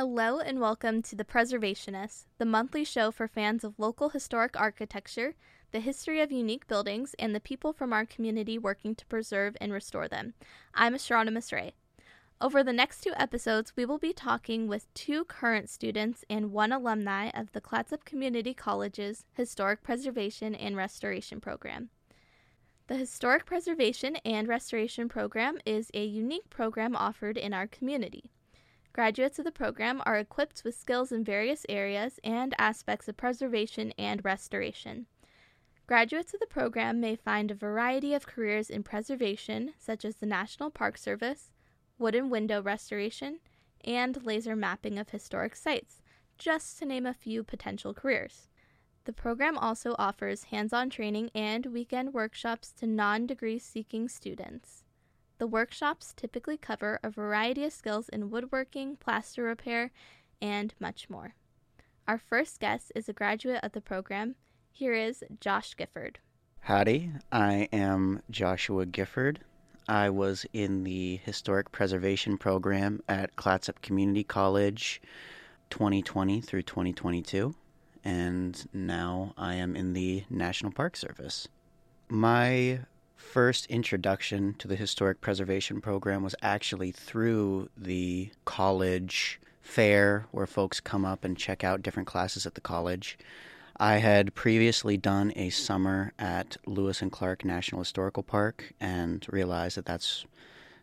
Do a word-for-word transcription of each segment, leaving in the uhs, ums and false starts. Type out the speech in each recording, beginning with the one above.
Hello and welcome to The Preservationists, the monthly show for fans of local historic architecture, the history of unique buildings, and the people from our community working to preserve and restore them. I'm Astronemis Ray. Over the next two episodes, we will be talking with two current students and one alumni of the Clatsop Community College's Historic Preservation and Restoration Program. The Historic Preservation and Restoration Program is a unique program offered in our community. Graduates of the program are equipped with skills in various areas and aspects of preservation and restoration. Graduates of the program may find a variety of careers in preservation, such as the National Park Service, wooden window restoration, and laser mapping of historic sites, just to name a few potential careers. The program also offers hands-on training and weekend workshops to non-degree-seeking students. The workshops typically cover a variety of skills in woodworking, plaster repair, and much more. Our first guest is a graduate of the program. Here is Josh Gifford. Howdy, I am Joshua Gifford. I was in the Historic Preservation Program at Clatsop Community College twenty twenty through twenty twenty-two, and now I am in the National Park Service. My first introduction to the Historic Preservation Program was actually through the college fair where folks come up and check out different classes at the college. I had previously done a summer at Lewis and Clark National Historical Park and realized that that's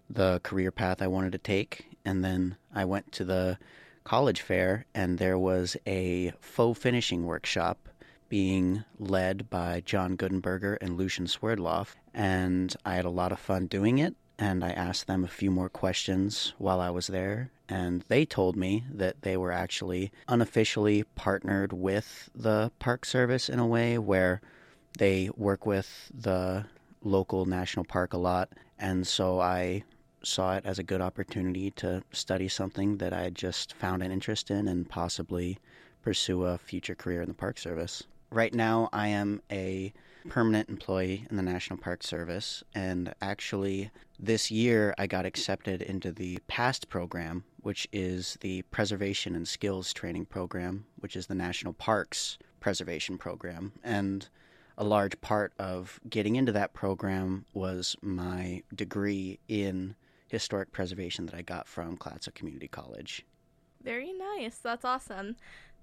the career path I wanted to take. And then I went to the college fair and there was a faux finishing workshop being led by John Goodenberger and Lucian Swerdloff, and I had a lot of fun doing it, and I asked them a few more questions while I was there, and they told me that they were actually unofficially partnered with the Park Service in a way where they work with the local national park a lot, and so I saw it as a good opportunity to study something that I had just found an interest in and possibly pursue a future career in the Park Service. Right now, I am a permanent employee in the National Park Service, and actually this year I got accepted into the PAST program, which is the Preservation and Skills Training Program, which is the National Parks Preservation Program. And a large part of getting into that program was my degree in historic preservation that I got from Clatsop Community College. Very nice. That's awesome.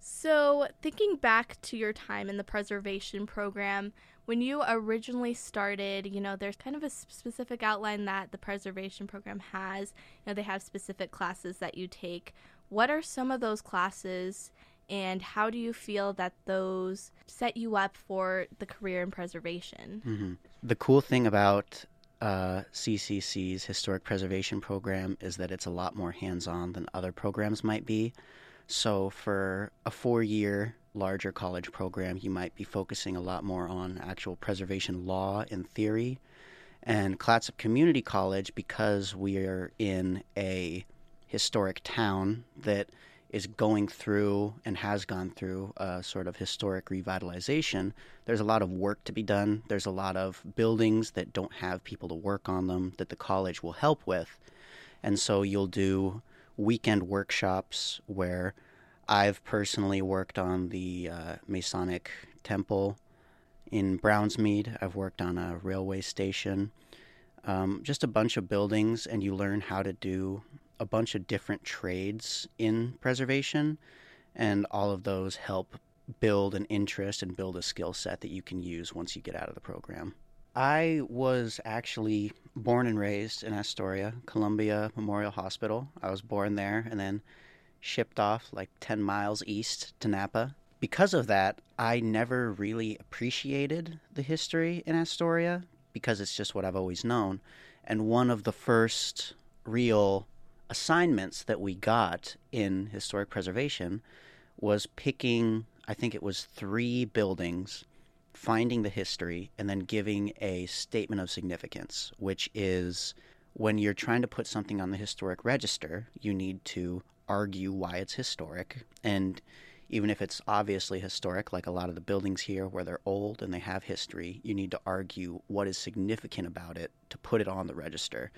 So, thinking back to your time in the preservation program, when you originally started, you know, there's kind of a specific outline that the preservation program has. You know, they have specific classes that you take. What are some of those classes, and how do you feel that those set you up for the career in preservation? Mm-hmm. The cool thing about Uh, C C C's Historic Preservation Program is that it's a lot more hands-on than other programs might be. So for a four-year larger college program, you might be focusing a lot more on actual preservation law and theory. And Clatsop Community College, because we are in a historic town that is going through and has gone through a sort of historic revitalization, there's a lot of work to be done. There's a lot of buildings that don't have people to work on them that the college will help with. And so you'll do weekend workshops where I've personally worked on the uh, Masonic Temple in Brownsmead. I've worked on a railway station, um, just a bunch of buildings, and you learn how to do a bunch of different trades in preservation, and all of those help build an interest and build a skill set that you can use once you get out of the program. I was actually born and raised in Astoria, Columbia Memorial Hospital. I was born there and then shipped off like ten miles east to Napa. Because of that, I never really appreciated the history in Astoria because it's just what I've always known. And one of the first real assignments that we got in historic preservation was picking, I think it was three buildings, finding the history, and then giving a statement of significance, which is when you're trying to put something on the historic register, you need to argue why it's historic. And even if it's obviously historic, like a lot of the buildings here where they're old and they have history, you need to argue what is significant about it to put it on the register.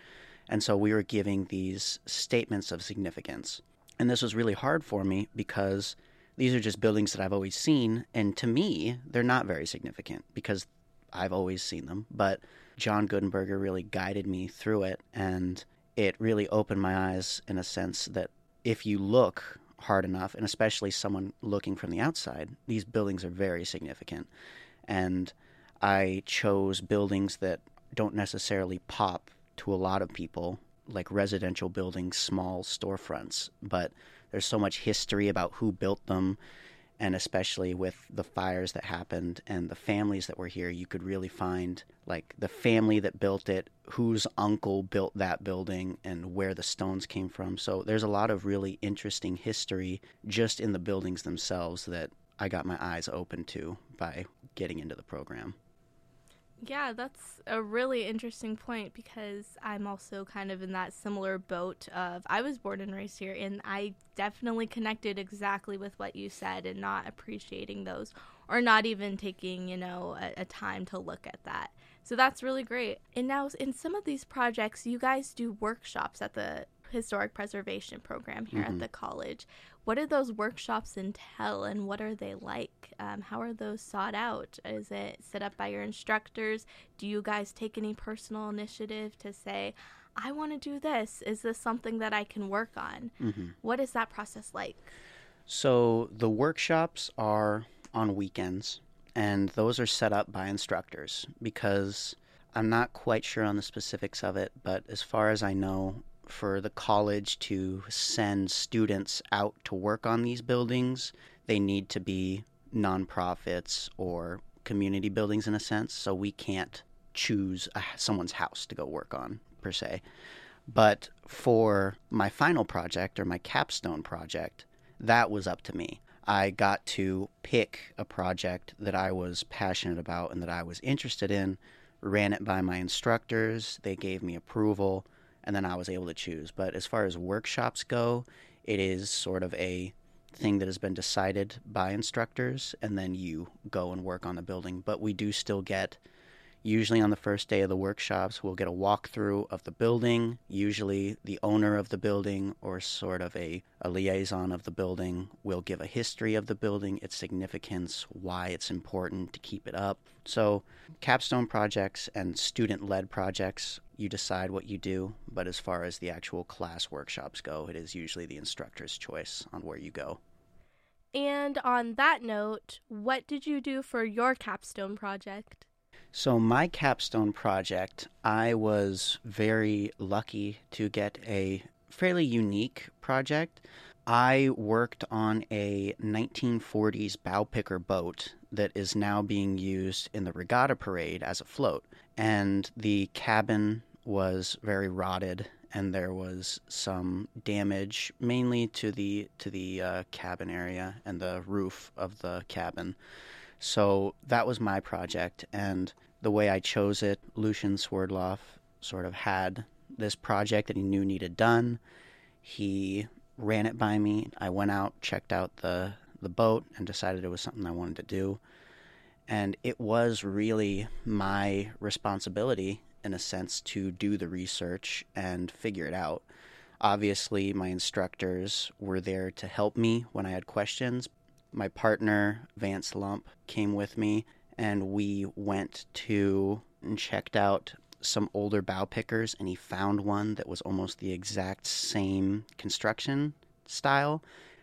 And so we were giving these statements of significance. And this was really hard for me because these are just buildings that I've always seen. And to me, they're not very significant because I've always seen them. But John Goodenberger really guided me through it. And it really opened my eyes in a sense that if you look hard enough, and especially someone looking from the outside, these buildings are very significant. And I chose buildings that don't necessarily pop to a lot of people, like residential buildings, small storefronts. But there's so much history about who built them, and especially with the fires that happened and the families that were here, you could really find like the family that built it, whose uncle built that building, and where the stones came from. So there's a lot of really interesting history just in the buildings themselves that I got my eyes open to by getting into the program. Yeah, that's a really interesting point because I'm also kind of in that similar boat of I was born and raised here, and I definitely connected exactly with what you said and not appreciating those or not even taking, you know, a, a time to look at that. So that's really great. And now in some of these projects, you guys do workshops at the Historic Preservation Program here mm-hmm. at the college. What do those workshops entail, and what are they like? Um, how are those sought out? Is it set up by your instructors? Do you guys take any personal initiative to say, I want to do this? Is this something that I can work on? Mm-hmm. What is that process like? So the workshops are on weekends, and those are set up by instructors because I'm not quite sure on the specifics of it, but as far as I know, for the college to send students out to work on these buildings, they need to be nonprofits or community buildings in a sense. So we can't choose a, someone's house to go work on per se. But for my final project or my capstone project, that was up to me. I got to pick a project that I was passionate about and that I was interested in, ran it by my instructors. They gave me approval. And then I was able to choose. But as far as workshops go, it is sort of a thing that has been decided by instructors, and then you go and work on the building. But we do still get, usually on the first day of the workshops, we'll get a walkthrough of the building, usually the owner of the building or sort of a, a liaison of the building will give a history of the building, its significance, why it's important to keep it up. So capstone projects and student-led projects, you decide what you do, but as far as the actual class workshops go, it is usually the instructor's choice on where you go. And on that note, what did you do for your capstone project? So my capstone project, I was very lucky to get a fairly unique project. I worked on a nineteen forties bowpicker boat that is now being used in the regatta parade as a float. And the cabin was very rotted, and there was some damage, mainly to the to the uh, cabin area and the roof of the cabin. So that was my project, and the way I chose it, Lucian Swerdloff sort of had this project that he knew needed done. He ran it by me. I went out, checked out the, the boat, and decided it was something I wanted to do. And it was really my responsibility, in a sense, to do the research and figure it out. Obviously, my instructors were there to help me when I had questions. My partner, Vance Lump, came with me, and we went to and checked out some older bow pickers, and he found one that was almost the exact same construction style.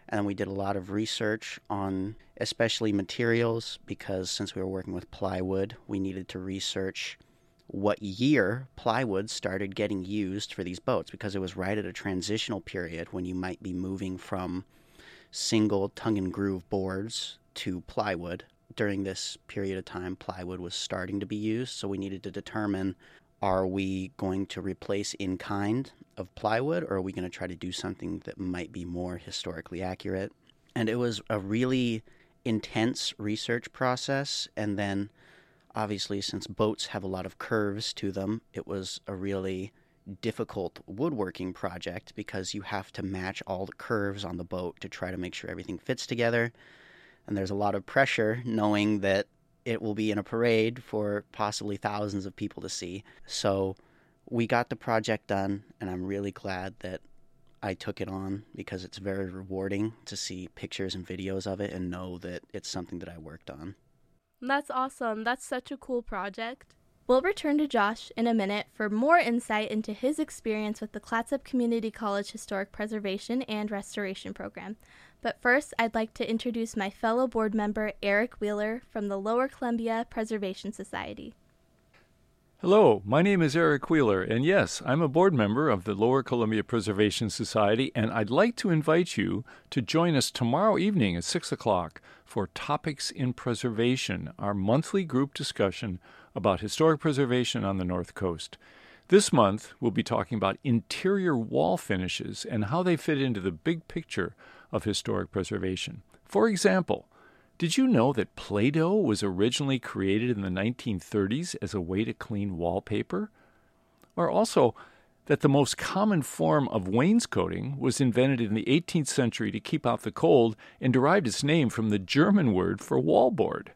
And we did a lot of research on especially materials, because since we were working with plywood, we needed to research what year plywood started getting used for these boats, because it was right at a transitional period when you might be moving from single tongue and groove boards to plywood. During this period of time, plywood was starting to be used, so we needed to determine, are we going to replace in kind of plywood, or are we going to try to do something that might be more historically accurate? And it was a really intense research process. And then obviously, since boats have a lot of curves to them, it was a really difficult woodworking project because you have to match all the curves on the boat to try to make sure everything fits together. And there's a lot of pressure knowing that it will be in a parade for possibly thousands of people to see. So we got the project done, and I'm really glad that I took it on because it's very rewarding to see pictures and videos of it and know that it's something that I worked on. That's awesome. That's such a cool project. We'll return to Josh in a minute for more insight into his experience with the Clatsop Community College Historic Preservation and Restoration Program. But first, I'd like to introduce my fellow board member, Eric Wheeler, from the Lower Columbia Preservation Society. Hello, my name is Eric Wheeler, and yes, I'm a board member of the Lower Columbia Preservation Society, and I'd like to invite you to join us tomorrow evening at six o'clock for Topics in Preservation, our monthly group discussion about historic preservation on the North Coast. This month, we'll be talking about interior wall finishes and how they fit into the big picture of historic preservation. For example, did you know that Play-Doh was originally created in the nineteen thirties as a way to clean wallpaper? Or also, that the most common form of wainscoting was invented in the eighteenth century to keep out the cold and derived its name from the German word for wallboard.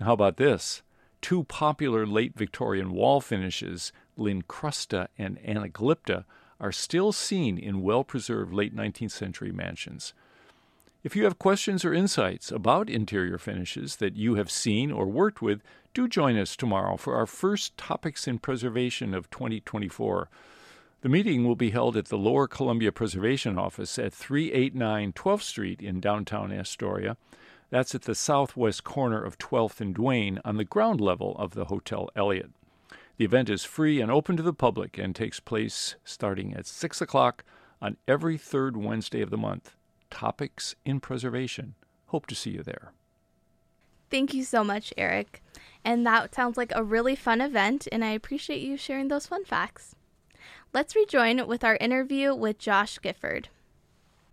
How about this? Two popular late Victorian wall finishes, Lincrusta and Anaglypta, are still seen in well-preserved late nineteenth century mansions. If you have questions or insights about interior finishes that you have seen or worked with, do join us tomorrow for our first Topics in Preservation of twenty twenty-four. The meeting will be held at the Lower Columbia Preservation Office at three eighty-nine twelfth street in downtown Astoria. That's at the southwest corner of twelfth and Duane on the ground level of the Hotel Elliott. The event is free and open to the public and takes place starting at six o'clock on every third Wednesday of the month. Topics in Preservation. Hope to see you there. Thank you so much, Eric. And that sounds like a really fun event, and I appreciate you sharing those fun facts. Let's rejoin with our interview with Josh Gifford.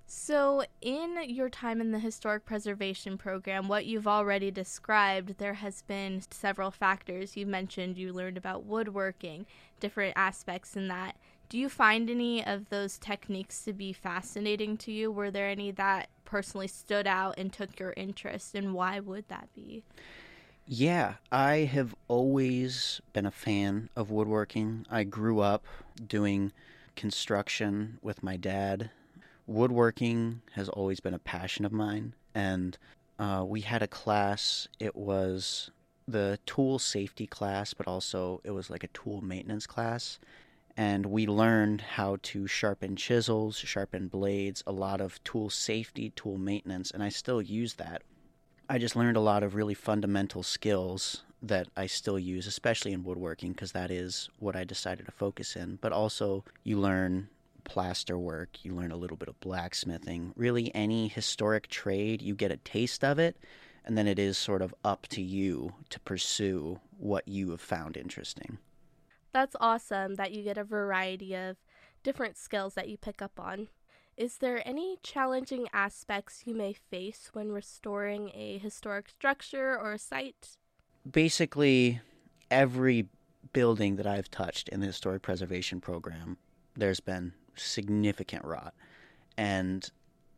So, in your time in the Historic Preservation Program, what you've already described, there has been several factors. You mentioned you learned about woodworking, different aspects in that. Do you find any of those techniques to be fascinating to you? Were there any that personally stood out and took your interest, and why would that be? Yeah, I have always been a fan of woodworking. I grew up doing construction with my dad. Woodworking has always been a passion of mine, and uh, we had a class. It was the tool safety class, but also it was like a tool maintenance class. And we learned how to sharpen chisels, sharpen blades, a lot of tool safety, tool maintenance, and I still use that. I just learned a lot of really fundamental skills that I still use, especially in woodworking, because that is what I decided to focus in. But also, you learn plaster work, you learn a little bit of blacksmithing, really any historic trade, you get a taste of it, and then it is sort of up to you to pursue what you have found interesting. That's awesome that you get a variety of different skills that you pick up on. Is there any challenging aspects you may face when restoring a historic structure or a site? Basically, every building that I've touched in the Historic Preservation Program, there's been significant rot. And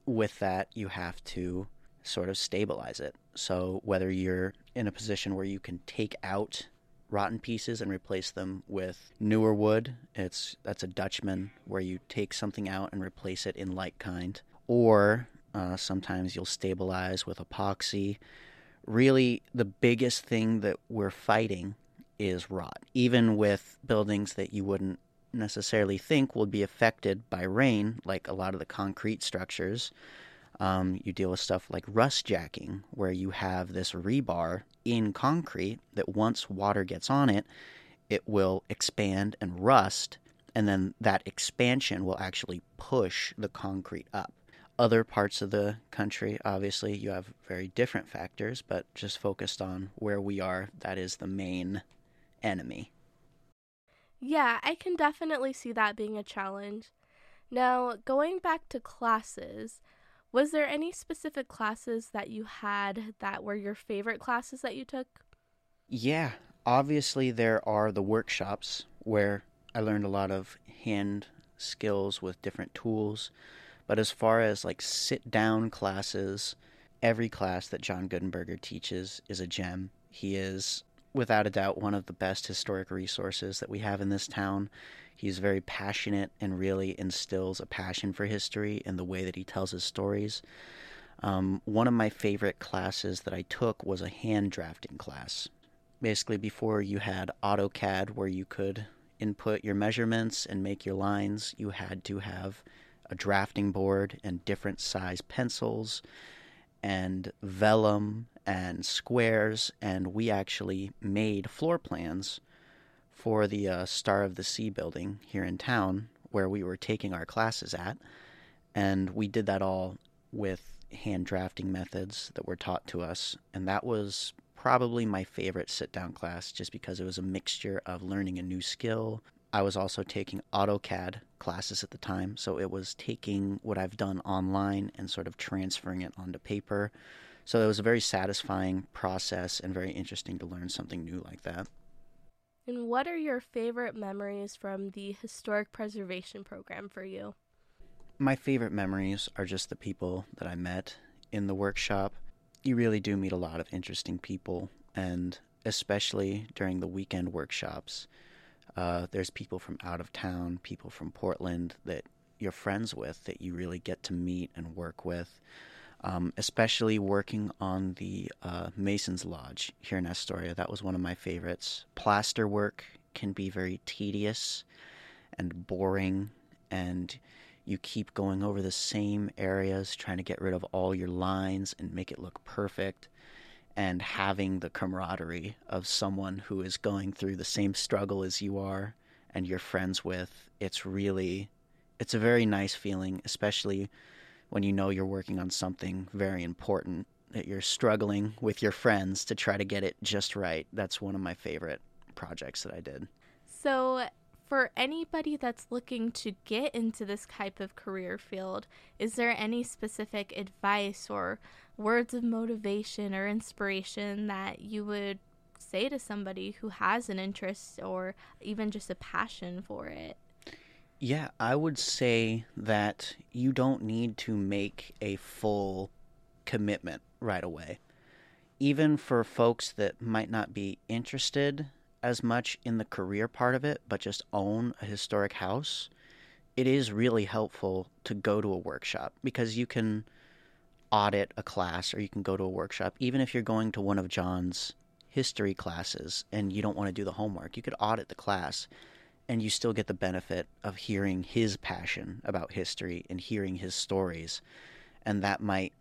with that, you have to sort of stabilize it. So whether you're in a position where you can take out rotten pieces and replace them with newer wood. It's that's a Dutchman where you take something out and replace it in like kind. Or uh, sometimes you'll stabilize with epoxy. Really, the biggest thing that we're fighting is rot. Even with buildings that you wouldn't necessarily think will be affected by rain, like a lot of the concrete structures, Um, you deal with stuff like rust jacking, where you have this rebar in concrete that once water gets on it, it will expand and rust, and then that expansion will actually push the concrete up. Other parts of the country, obviously, you have very different factors, but just focused on where we are, that is the main enemy. Yeah, I can definitely see that being a challenge. Now, going back to classes, was there any specific classes that you had that were your favorite classes that you took? Yeah, obviously there are the workshops where I learned a lot of hand skills with different tools. But as far as like sit-down classes, every class that John Goodenberger teaches is a gem. He is without a doubt, one of the best historic resources that we have in this town. He's very passionate and really instills a passion for history in the way that he tells his stories. Um, one of my favorite classes that I took was a hand drafting class. Basically, before you had AutoCAD, where you could input your measurements and make your lines, you had to have a drafting board and different size pencils and vellum and squares, and we actually made floor plans for the uh, Star of the Sea building here in town where we were taking our classes at, and we did that all with hand drafting methods that were taught to us, and that was probably my favorite sit-down class just because it was a mixture of learning a new skill. I was also taking AutoCAD classes at the time, so it was taking what I've done online and sort of transferring it onto paper. So it was a very satisfying process and very interesting to learn something new like that. And what are your favorite memories from the Historic Preservation Program for you? My favorite memories are just the people that I met in the workshop. You really do meet a lot of interesting people, and especially during the weekend workshops, uh, there's people from out of town, people from Portland that you're friends with that you really get to meet and work with, um, especially working on the uh, Mason's Lodge here in Astoria. That was one of my favorites. Plaster work can be very tedious and boring, and you keep going over the same areas, trying to get rid of all your lines and make it look perfect. And having the camaraderie of someone who is going through the same struggle as you are and you're friends with, it's really, it's a very nice feeling, especially when you know you're working on something very important, that you're struggling with your friends to try to get it just right. That's one of my favorite projects that I did. So, for anybody that's looking to get into this type of career field, is there any specific advice or words of motivation or inspiration that you would say to somebody who has an interest or even just a passion for it? Yeah, I would say that you don't need to make a full commitment right away. Even for folks that might not be interested as much in the career part of it, but just own a historic house, it is really helpful to go to a workshop because you can audit a class or you can go to a workshop. Even if you're going to one of John's history classes and you don't want to do the homework, you could audit the class and you still get the benefit of hearing his passion about history and hearing his stories. And that might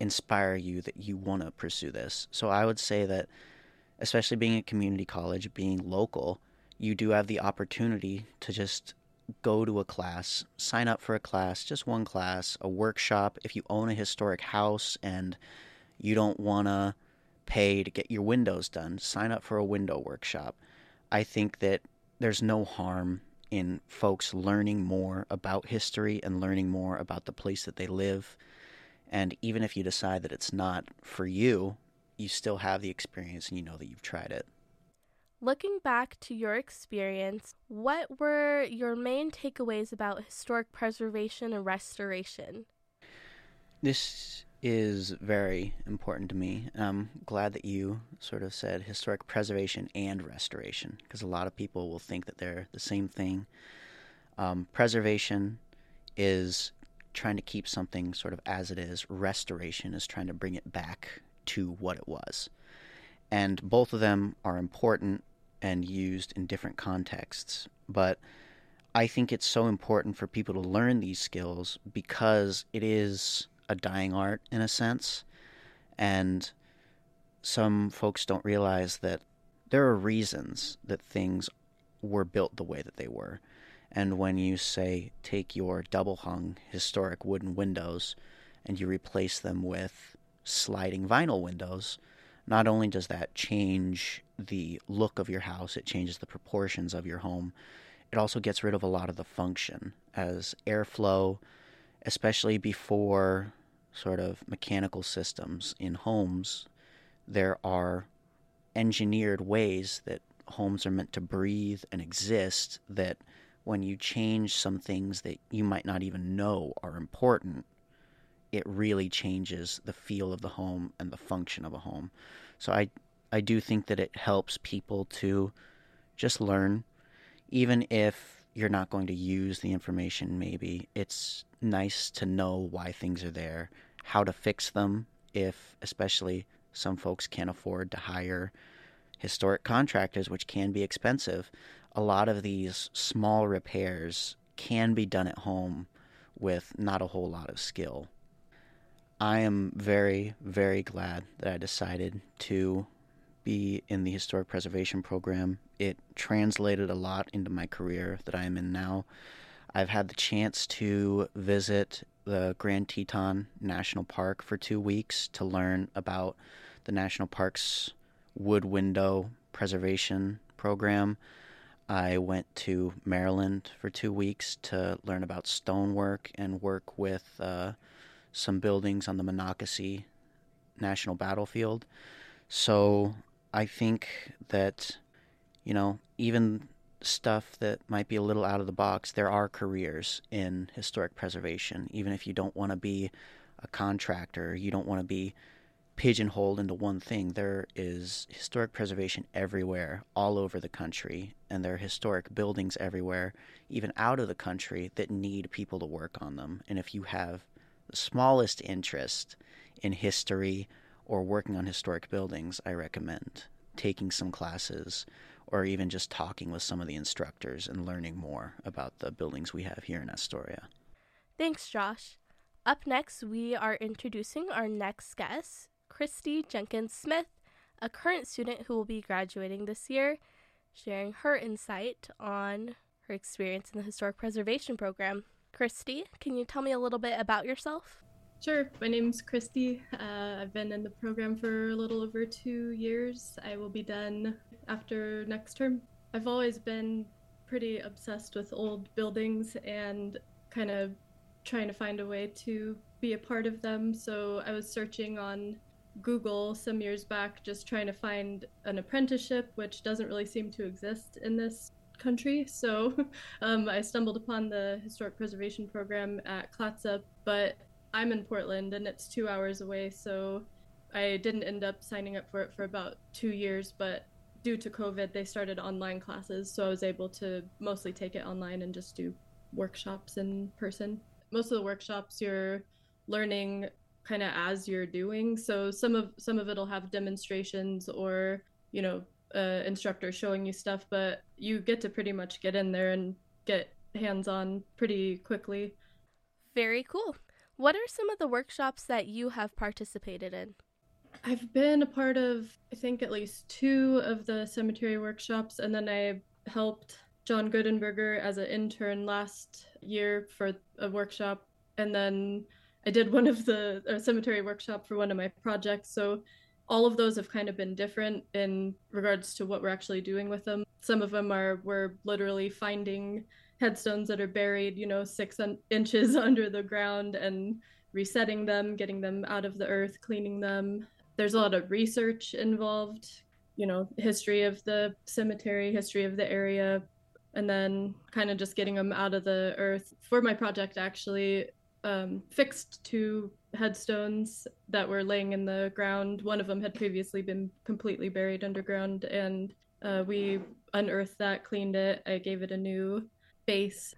inspire you that you want to pursue this. So I would say that, especially being at community college, being local, you do have the opportunity to just go to a class, sign up for a class, just one class, a workshop. If you own a historic house and you don't want to pay to get your windows done, sign up for a window workshop. I think that there's no harm in folks learning more about history and learning more about the place that they live. And even if you decide that it's not for you, you still have the experience and you know that you've tried it. Looking back to your experience, what were your main takeaways about historic preservation and restoration? This is very important to me. I'm glad that you sort of said historic preservation and restoration, because a lot of people will think that they're the same thing. Um, preservation is trying to keep something sort of as it is. Restoration is trying to bring it back to what it was. And both of them are important and used in different contexts. But I think it's so important for people to learn these skills because it is a dying art in a sense. And some folks don't realize that there are reasons that things were built the way that they were. And when you say, take your double-hung historic wooden windows and you replace them with sliding vinyl windows, not only does that change the look of your house, it changes the proportions of your home, it also gets rid of a lot of the function as airflow, especially before sort of mechanical systems in homes. There are engineered ways that homes are meant to breathe and exist that when you change some things that you might not even know are important, it really changes the feel of the home and the function of a home. So I I do think that it helps people to just learn, even if you're not going to use the information maybe. It's nice to know why things are there, how to fix them, if especially some folks can't afford to hire historic contractors, which can be expensive. A lot of these small repairs can be done at home with not a whole lot of skill. I am very, very glad that I decided to be in the historic preservation program. It translated a lot into my career that I am in now. I've had the chance to visit the Grand Teton National Park for two weeks to learn about the National Park's wood window preservation program. I went to Maryland for two weeks to learn about stonework and work with uh, some buildings on the Monocacy National Battlefield. So I think that, you know, even stuff that might be a little out of the box, there are careers in historic preservation. Even if you don't want to be a contractor, you don't want to be pigeonholed into one thing. There is historic preservation everywhere, all over the country, and there are historic buildings everywhere, even out of the country, that need people to work on them. And if you have the smallest interest in history or working on historic buildings, I recommend taking some classes or even just talking with some of the instructors and learning more about the buildings we have here in Astoria. Thanks, Josh. Up next, we are introducing our next guest, Kristi Jenkins-Smith, a current student who will be graduating this year, sharing her insight on her experience in the Historic Preservation Program. Kristi, can you tell me a little bit about yourself? Sure. My name's Kristi. Uh, I've been in the program for a little over two years. I will be done after next term. I've always been pretty obsessed with old buildings and kind of trying to find a way to be a part of them. So I was searching on Google some years back, just trying to find an apprenticeship, which doesn't really seem to exist in this country. So um, I stumbled upon the Historic Preservation Program at Clatsop, but I'm in Portland and it's two hours away. So I didn't end up signing up for it for about two years, but due to COVID, they started online classes. So I was able to mostly take it online and just do workshops in person. Most of the workshops you're learning kind of as you're doing. So some of some of it'll have demonstrations or, you know, uh, instructor showing you stuff, but you get to pretty much get in there and get hands-on pretty quickly. Very cool. What are some of the workshops that you have participated in? I've been a part of, I think, at least two of the cemetery workshops, and then I helped John Goodenberger as an intern last year for a workshop. And then I did one of the a cemetery workshop for one of my projects. So all of those have kind of been different in regards to what we're actually doing with them. Some of them are, we're literally finding headstones that are buried, you know, six un- inches under the ground and resetting them, getting them out of the earth, cleaning them. There's a lot of research involved, you know, history of the cemetery, history of the area, and then kind of just getting them out of the earth. For my project, actually, um, fixed two headstones that were laying in the ground. One of them had previously been completely buried underground, and uh, we unearthed that, cleaned it. I gave it a new base.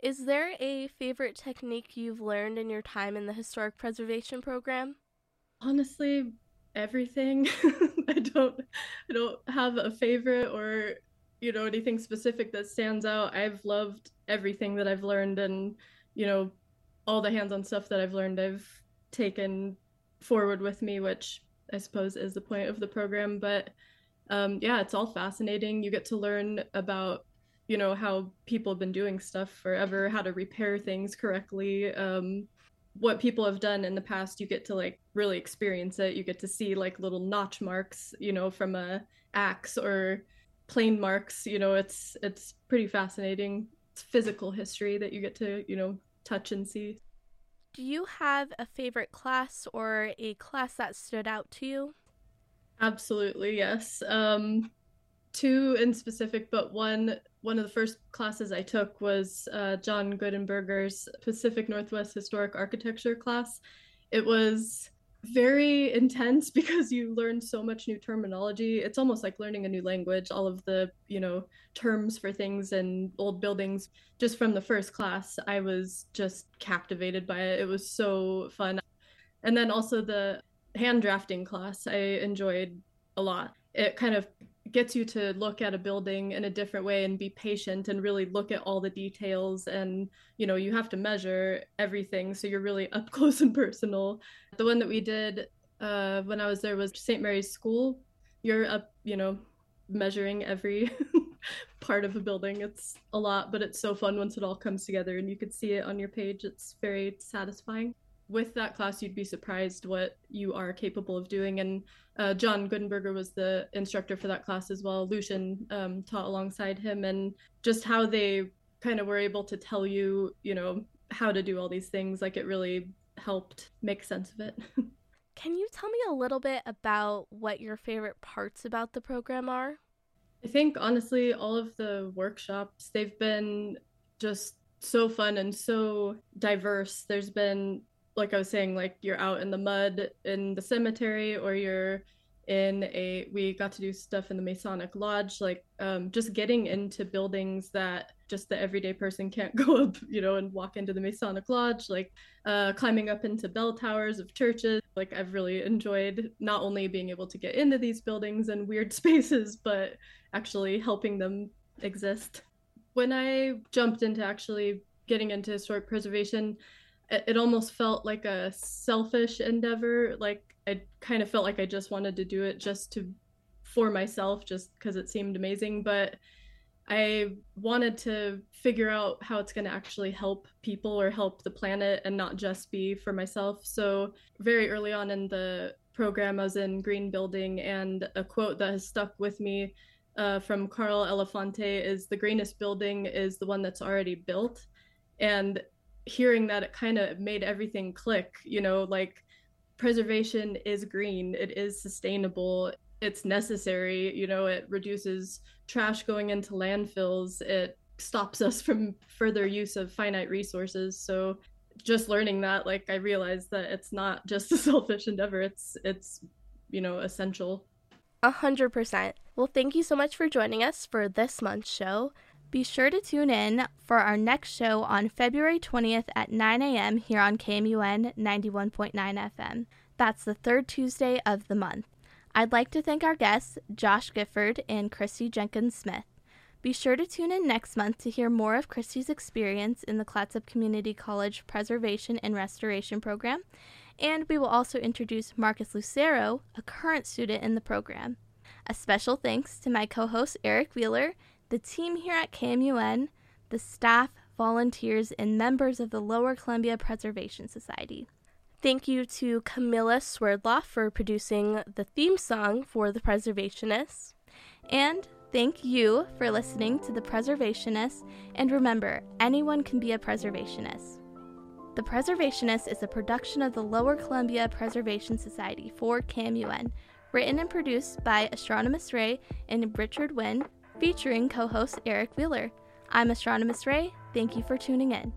Is there a favorite technique you've learned in your time in the Historic Preservation Program? Honestly, everything. I don't, I don't have a favorite or, you know, anything specific that stands out. I've loved everything that I've learned, and, you know, all the hands-on stuff that I've learned, I've taken forward with me, which I suppose is the point of the program. But um, yeah, it's all fascinating. You get to learn about, you know, how people have been doing stuff forever, how to repair things correctly, um, what people have done in the past. You get to like really experience it. You get to see like little notch marks, you know, from a axe or plane marks, you know, it's it's pretty fascinating. It's physical history that you get to, you know, touch and see. Do you have a favorite class or a class that stood out to you? Absolutely, yes. Um, two in specific, but one one of the first classes I took was uh, John Goodenberger's Pacific Northwest Historic Architecture class. It was very intense because you learn so much new terminology. It's almost like learning a new language, all of the, you know, terms for things and old buildings. Just from the first class, I was just captivated by it. It was so fun. And then also the hand drafting class, I enjoyed a lot. It kind of gets you to look at a building in a different way and be patient and really look at all the details. And, you know, you have to measure everything. So you're really up close and personal. The one that we did uh, when I was there was Saint Mary's School. You're up, you know, measuring every part of a building. It's a lot, but it's so fun once it all comes together and you could see it on your page. It's very satisfying. With that class, you'd be surprised what you are capable of doing. And uh, John Goodenberger was the instructor for that class as well. Lucian um, taught alongside him, and just how they kind of were able to tell you, you know, how to do all these things. Like, it really helped make sense of it. Can you tell me a little bit about what your favorite parts about the program are? I think, honestly, all of the workshops, they've been just so fun and so diverse. There's been, like I was saying, like you're out in the mud in the cemetery, or you're in a, we got to do stuff in the Masonic Lodge, like um, just getting into buildings that just the everyday person can't go up, you know, and walk into the Masonic Lodge, like uh, climbing up into bell towers of churches. Like, I've really enjoyed not only being able to get into these buildings and weird spaces, but actually helping them exist. When I jumped into actually getting into historic preservation, it almost felt like a selfish endeavor. Like, I kind of felt like I just wanted to do it just to, for myself, just because it seemed amazing. But I wanted to figure out how it's going to actually help people or help the planet and not just be for myself. So very early on in the program, I was in green building, and a quote that has stuck with me uh, from Carl Elefante is, "The greenest building is the one that's already built." And hearing that, it kind of made everything click, you know, like preservation is green, it is sustainable, it's necessary, you know, it reduces trash going into landfills, it stops us from further use of finite resources. So just learning that, like, I realized that it's not just a selfish endeavor, it's, it's, you know, essential. A hundred percent. Well, thank you so much for joining us for this month's show. Be sure to tune in for our next show on February twentieth at nine a.m. here on K M U N ninety-one point nine F M. That's the third Tuesday of the month. I'd like to thank our guests, Josh Gifford and Kristi Jenkins-Smith. Be sure to tune in next month to hear more of Kristi's experience in the Clatsop Community College Preservation and Restoration Program, and we will also introduce Marcus Lucero, a current student in the program. A special thanks to my co-host Eric Wheeler, the team here at K M U N, the staff, volunteers, and members of the Lower Columbia Preservation Society. Thank you to Camilla Swerdloff for producing the theme song for The Preservationists. And thank you for listening to The Preservationists. And remember, anyone can be a preservationist. The Preservationists is a production of the Lower Columbia Preservation Society for K M U N, written and produced by Astronemis Ray and Richard Wynn, featuring co-host Eric Wheeler. I'm Astronomis Ray. Thank you for tuning in.